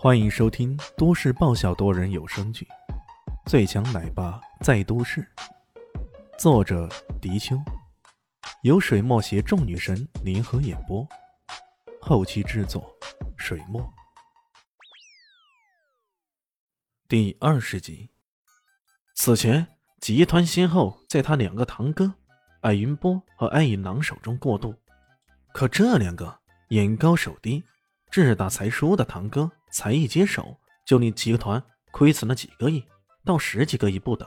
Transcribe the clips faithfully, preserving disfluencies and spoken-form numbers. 欢迎收听都市爆笑多人有声剧《最强奶爸在都市》，作者迪秋，由水墨携众女神联合演播，后期制作水墨。第二十集。此前集团先后在他两个堂哥艾云波和艾云郎手中过渡，可这两个眼高手低、志大才疏的堂哥才一接手，就令集团亏损了几个亿到十几个亿不等。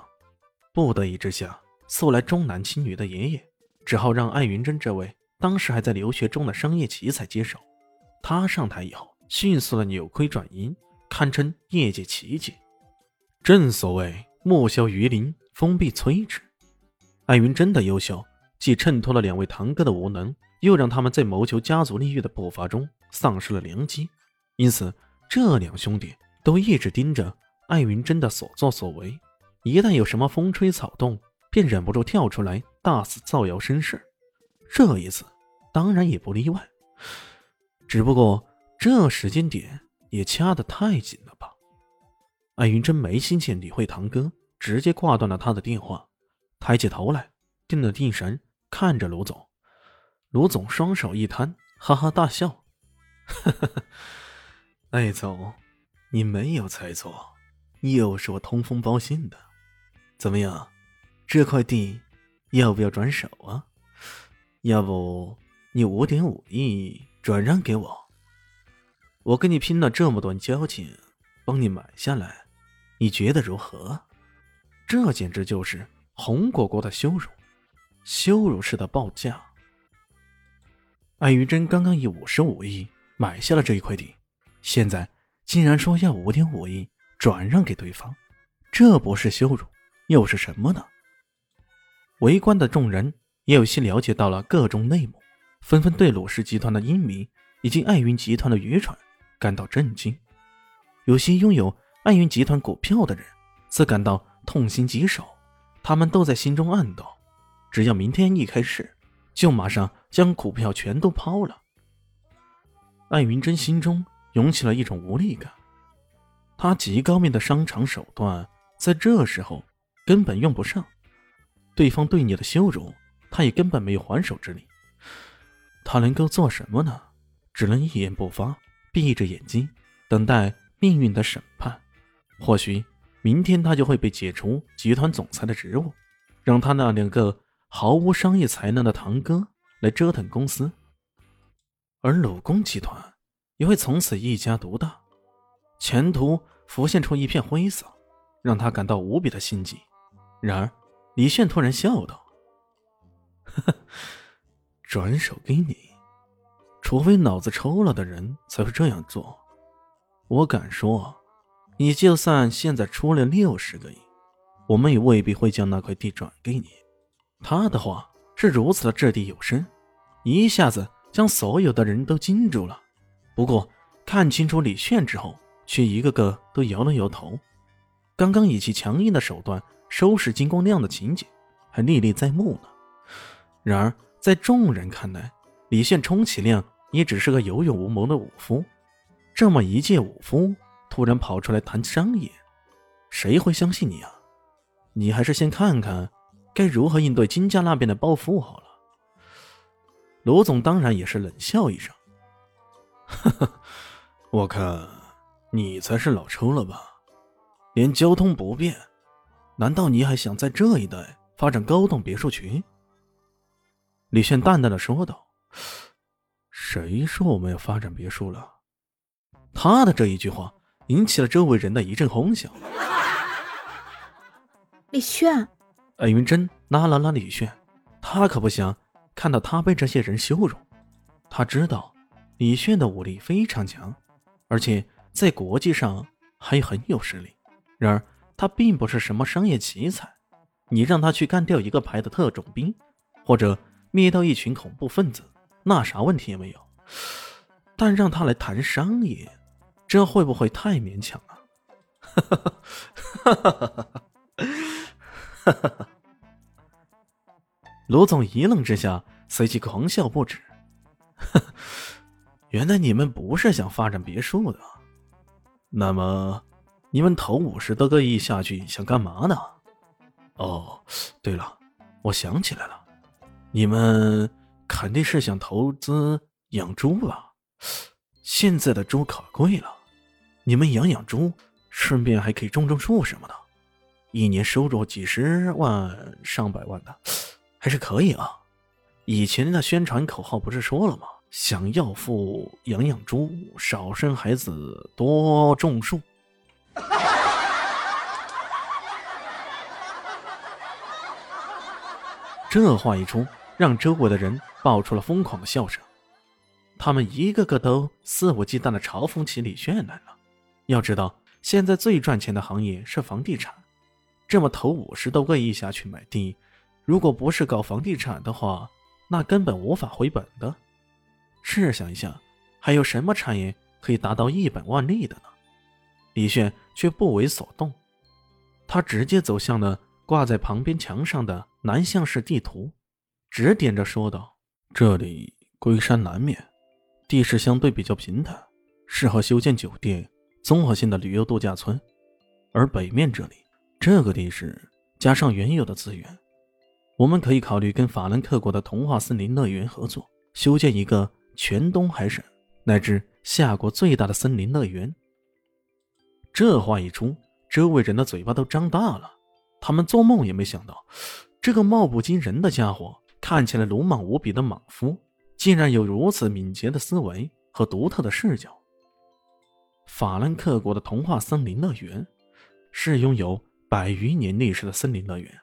不得已之下，素来重男轻女的爷爷只好让艾云珍这位当时还在留学中的商业奇才接手。他上台以后迅速的扭亏转盈，堪称业界奇迹。正所谓木秀于林，风必摧之。艾云珍的优秀既衬托了两位堂哥的无能，又让他们在谋求家族利益的步伐中丧失了良机。因此这两兄弟都一直盯着艾云珍的所作所为，一旦有什么风吹草动，便忍不住跳出来大肆造谣生事。这一次当然也不例外，只不过这时间点也掐得太紧了吧。艾云珍没心情理会堂哥，直接挂断了他的电话，抬起头来定了定神看着卢总。卢总双手一摊，哈哈大笑，哈哈哈，艾总，你没有猜错，又是我通风报信的。怎么样，这块地要不要转手啊？要不你 五点五亿转让给我，我跟你拼了这么段交情，帮你买下来，你觉得如何？这简直就是红果果的羞辱，羞辱式的报价。艾云珍刚刚以五十五亿买下了这一块地，现在竟然说要 五点五亿转让给对方，这不是羞辱又是什么呢？围观的众人也有些了解到了各种内幕，纷纷对鲁氏集团的英明以及艾云集团的愚蠢感到震惊。有些拥有艾云集团股票的人则感到痛心疾首，他们都在心中暗道，只要明天一开市，就马上将股票全都抛了。艾云珍心中涌起了一种无力感，他极高明的商场手段在这时候根本用不上，对方对你的羞辱他也根本没有还手之力。他能够做什么呢？只能一言不发，闭着眼睛等待命运的审判。或许明天他就会被解除集团总裁的职务，让他那两个毫无商业才能的堂哥来折腾公司，而鲁公集团也会从此一家独大。前途浮现出一片灰色，让他感到无比的心悸。然而李炫突然笑道，呵呵，转手给你，除非脑子抽了的人才会这样做。我敢说，你就算现在出了六十个亿，我们也未必会将那块地转给你。他的话是如此的掷地有声，一下子将所有的人都惊住了。不过看清楚李炫之后，却一个个都摇了摇头。刚刚以其强硬的手段收拾金光亮的情景还历历在目呢。然而在众人看来，李炫充其量也只是个有勇无谋的武夫，这么一介武夫突然跑出来谈商业，谁会相信你啊？你还是先看看该如何应对金家那边的报复好了。卢总当然也是冷笑一声，哈哈，我看你才是老抽了吧，连交通不便，难道你还想在这一带发展高档别墅群？李炫淡淡的说道。谁说我们要发展别墅了？他的这一句话引起了周围人的一阵哄笑。李炫，艾云珍拉了拉李炫，他可不想看到他被这些人羞辱。他知道李炫的武力非常强，而且在国际上还很有实力。然而他并不是什么商业奇才，你让他去干掉一个排的特种兵，或者灭掉一群恐怖分子，那啥问题也没有。但让他来谈商业，这会不会太勉强了、啊、卢总一愣之下随即狂笑不止。原来你们不是想发展别墅的，那么你们头五十多个亿下去想干嘛呢？哦，对了，我想起来了，你们肯定是想投资养猪吧？现在的猪可贵了，你们养养猪，顺便还可以种种树什么的，一年收入几十万上百万的，还是可以啊。以前的宣传口号不是说了吗？想要富，养养猪，少生孩子，多种树。这话一出，让周围的人爆出了疯狂的笑声，他们一个个都肆无忌惮地嘲讽起李炫来了。要知道，现在最赚钱的行业是房地产，这么投五十多个亿下去买地，如果不是搞房地产的话，那根本无法回本的。试想一下，还有什么产业可以达到一本万利的呢？李炫却不为所动，他直接走向了挂在旁边墙上的南向市地图，指点着说道：“这里龟山南面，地势相对比较平坦，适合修建酒店、综合性的旅游度假村；而北面这里，这个地势加上原有的资源，我们可以考虑跟法兰克国的童话森林乐园合作，修建一个全东海省乃至夏国最大的森林乐园。”这话一出，周围人的嘴巴都张大了，他们做梦也没想到，这个貌不惊人的家伙，看起来鲁莽无比的莽夫，竟然有如此敏捷的思维和独特的视角。法兰克国的童话森林乐园是拥有百余年历史的森林乐园，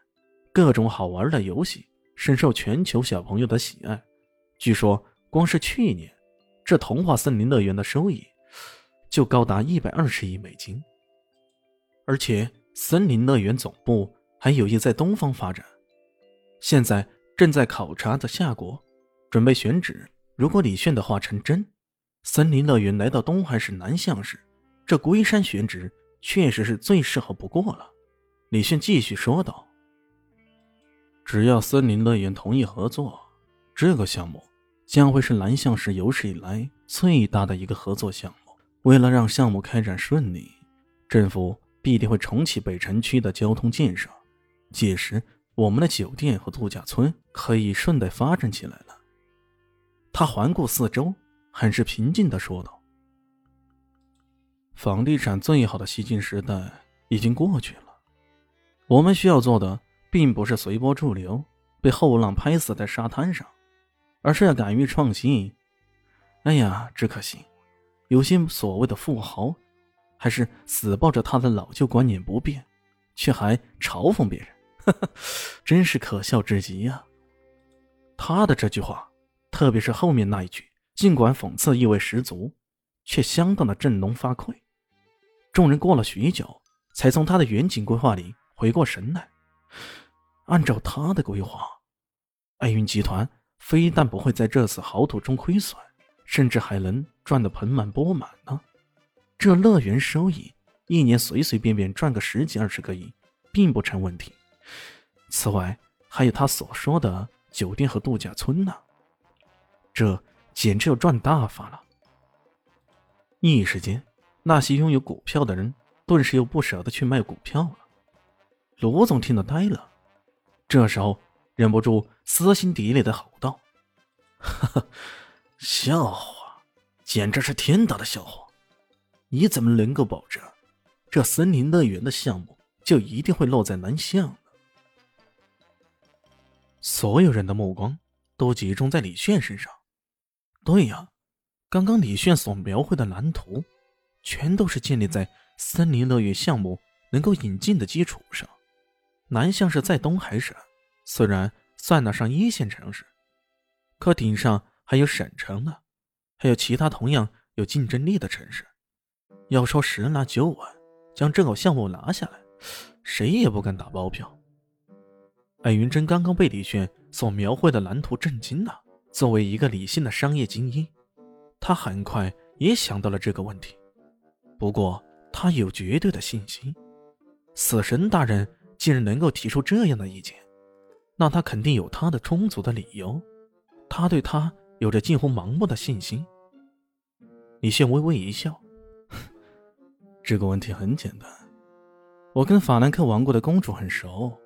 各种好玩的游戏深受全球小朋友的喜爱。据说光是去年，这童话森林乐园的收益就高达一百二十亿美金，而且森林乐园总部还有意在东方发展，现在正在考察着夏国，准备选址。如果李炫的话成真，森林乐园来到东海市南向市，这龟山选址确实是最适合不过了。李炫继续说道：“只要森林乐园同意合作，这个项目将会是南向市有史以来最大的一个合作项目。为了让项目开展顺利，政府必定会重启北城区的交通建设，届时我们的酒店和度假村可以顺带发展起来了。”他环顾四周，很是平静地说道：“房地产最好的吸金时代已经过去了，我们需要做的并不是随波逐流，被后浪拍死在沙滩上，而是要敢于创新。哎呀，只可惜有些所谓的富豪，还是死抱着他的老旧观念不变，却还嘲讽别人，呵呵，真是可笑至极呀、啊！”他的这句话，特别是后面那一句，尽管讽刺意味十足，却相当的振聋发聩。众人过了许久，才从他的远景规划里回过神来。按照他的规划，爱云集团非但不会在这次豪赌中亏损，甚至还能赚得盆满钵满呢。这乐园收益一年随随便便赚个十几二十个亿并不成问题。此外还有他所说的酒店和度假村呢、啊，这简直要赚大发了。一时间，那些拥有股票的人顿时又不舍得去卖股票了。罗总听得呆了，这时候忍不住撕心底里的吼道：“哈哈，笑话，简直是天大的笑话！你怎么能够保证这森林乐园的项目就一定会落在南向呢？”所有人的目光都集中在李炫身上。对呀，刚刚李炫所描绘的蓝图全都是建立在森林乐园项目能够引进的基础上。南向市在东海省虽然算得上一线城市，可顶上还有省城呢，还有其他同样有竞争力的城市。要说十拿九稳将这个项目拿下来，谁也不敢打包票。艾云真刚刚被李炫所描绘的蓝图震惊了。作为一个理性的商业精英，他很快也想到了这个问题。不过他有绝对的信心，死神大人竟然能够提出这样的意见，那他肯定有他的充足的理由。他对他有着近乎盲目的信心。李炫微微一笑，这个问题很简单，我跟法兰克王国的公主很熟，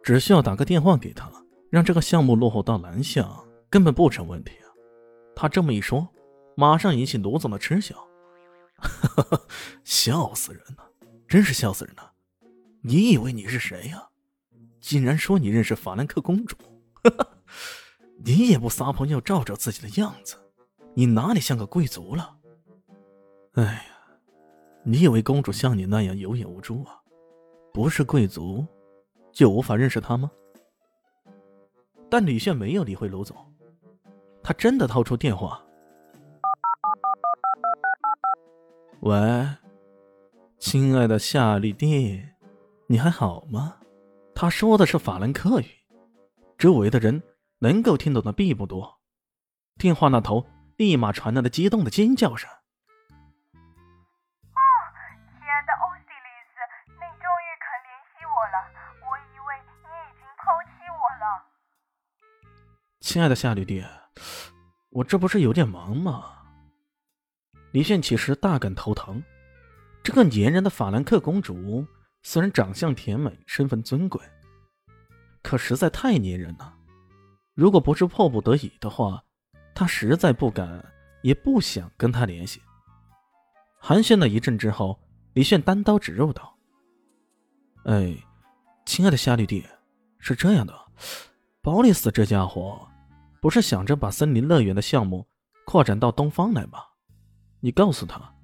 只需要打个电话给她，让这个项目落后到蓝象根本不成问题啊。她这么一说，马上引起卢总的嗤笑。哈哈，笑死人了，真是笑死人了！你以为你是谁呀、啊？竟然说你认识法兰克公主，哈哈，你也不撒泡尿照照自己的样子，你哪里像个贵族了？哎呀，你以为公主像你那样有眼无珠啊？不是贵族就无法认识她吗？但李炫没有理会卢总，他真的掏出电话。喂，亲爱的夏利蒂，你还好吗？他说的是法兰克语，周围的人能够听懂的并不多。电话那头立马传来了激动的尖叫声。哦，亲爱的欧西里斯，你终于肯联系我了，我以为你已经抛弃我了。亲爱的夏利蒂，我这不是有点忙吗？李炫其实大感头疼，这个黏人的法兰克公主虽然长相甜美，身份尊贵，可实在太黏人了。如果不是迫不得已的话，她实在不敢也不想跟她联系。寒暄了一阵之后，李炫单刀直入道：哎，亲爱的夏绿蒂，是这样的，保利斯这家伙不是想着把森林乐园的项目扩展到东方来吗？你告诉他，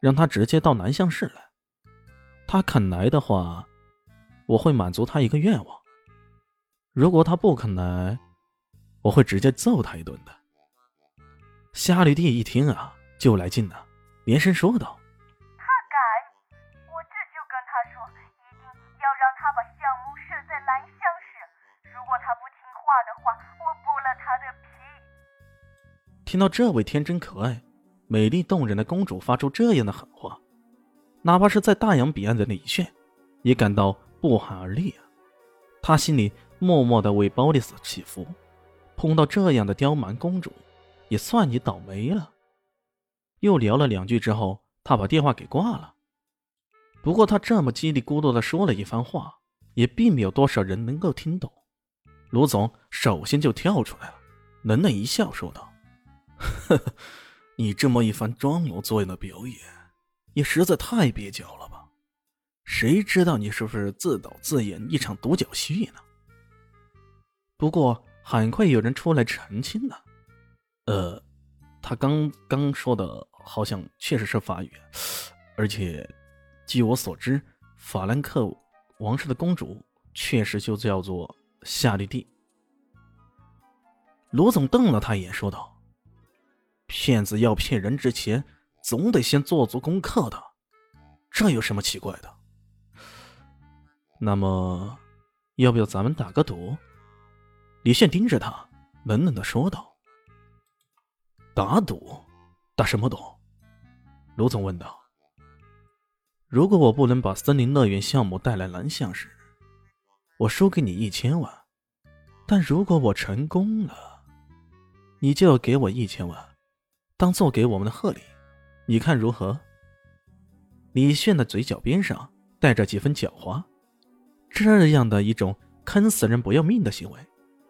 让他直接到南向市来。他肯来的话，我会满足他一个愿望。如果他不肯来，我会直接揍他一顿的。夏绿蒂一听啊，就来劲了，连声说道：“他敢！我这就跟他说，一定要让他把项目设在南向市。如果他不听话的话，我剥了他的皮。”听到这位天真可爱、美丽动人的公主发出这样的狠话，哪怕是在大洋彼岸的李炫也感到不寒而栗啊！他心里默默地为鲍里斯祈福，碰到这样的刁蛮公主也算你倒霉了。又聊了两句之后，他把电话给挂了。不过他这么叽里咕噜地说了一番话，也并没有多少人能够听懂。卢总首先就跳出来了，冷冷一笑说道：呵呵，你这么一番装模作样的表演，也实在太蹩脚了吧？谁知道你是不是自导自演一场独角戏呢？不过很快有人出来澄清了，呃，他刚刚说的好像确实是法语，而且据我所知，法兰克王室的公主确实就叫做夏绿蒂。卢总瞪了他一眼，说道：骗子要骗人之前，总得先做足功课的，这有什么奇怪的？那么，要不要咱们打个赌？李炫盯着他，冷冷地说道。打赌？打什么赌？卢总问道。如果我不能把森林乐园项目带来蓝象时，我输给你一千万；但如果我成功了，你就要给我一千万。当做给我们的贺礼，你看如何？李炫的嘴角边上带着几分狡猾，这样的一种坑死人不要命的行为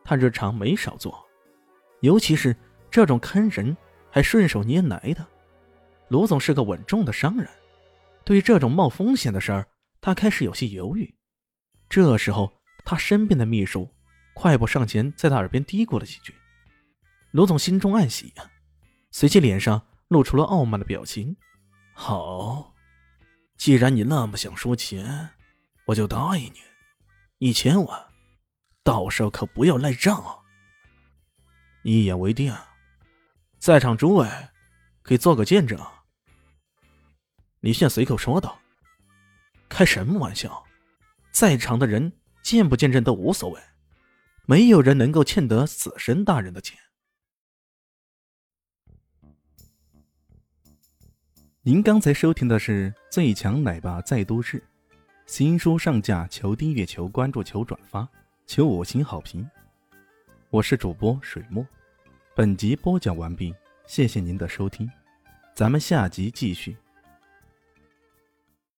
他日常没少做，尤其是这种坑人还顺手拈来的。卢总是个稳重的商人，对于这种冒风险的事儿，他开始有些犹豫。这时候他身边的秘书快步上前，在他耳边嘀咕了几句。卢总心中暗喜呀、啊，随即脸上露出了傲慢的表情。好，既然你那么想输钱，我就答应你一千万，到时候可不要赖账啊！一言为定，在场诸位可以做个见证。李炫随口说道。开什么玩笑，在场的人见不见证都无所谓，没有人能够欠得死神大人的钱。您刚才收听的是《最强奶爸在都市》，新书上架，求订阅，求关注，求转发，求五星好评。我是主播水墨，本集播讲完毕，谢谢您的收听，咱们下集继续。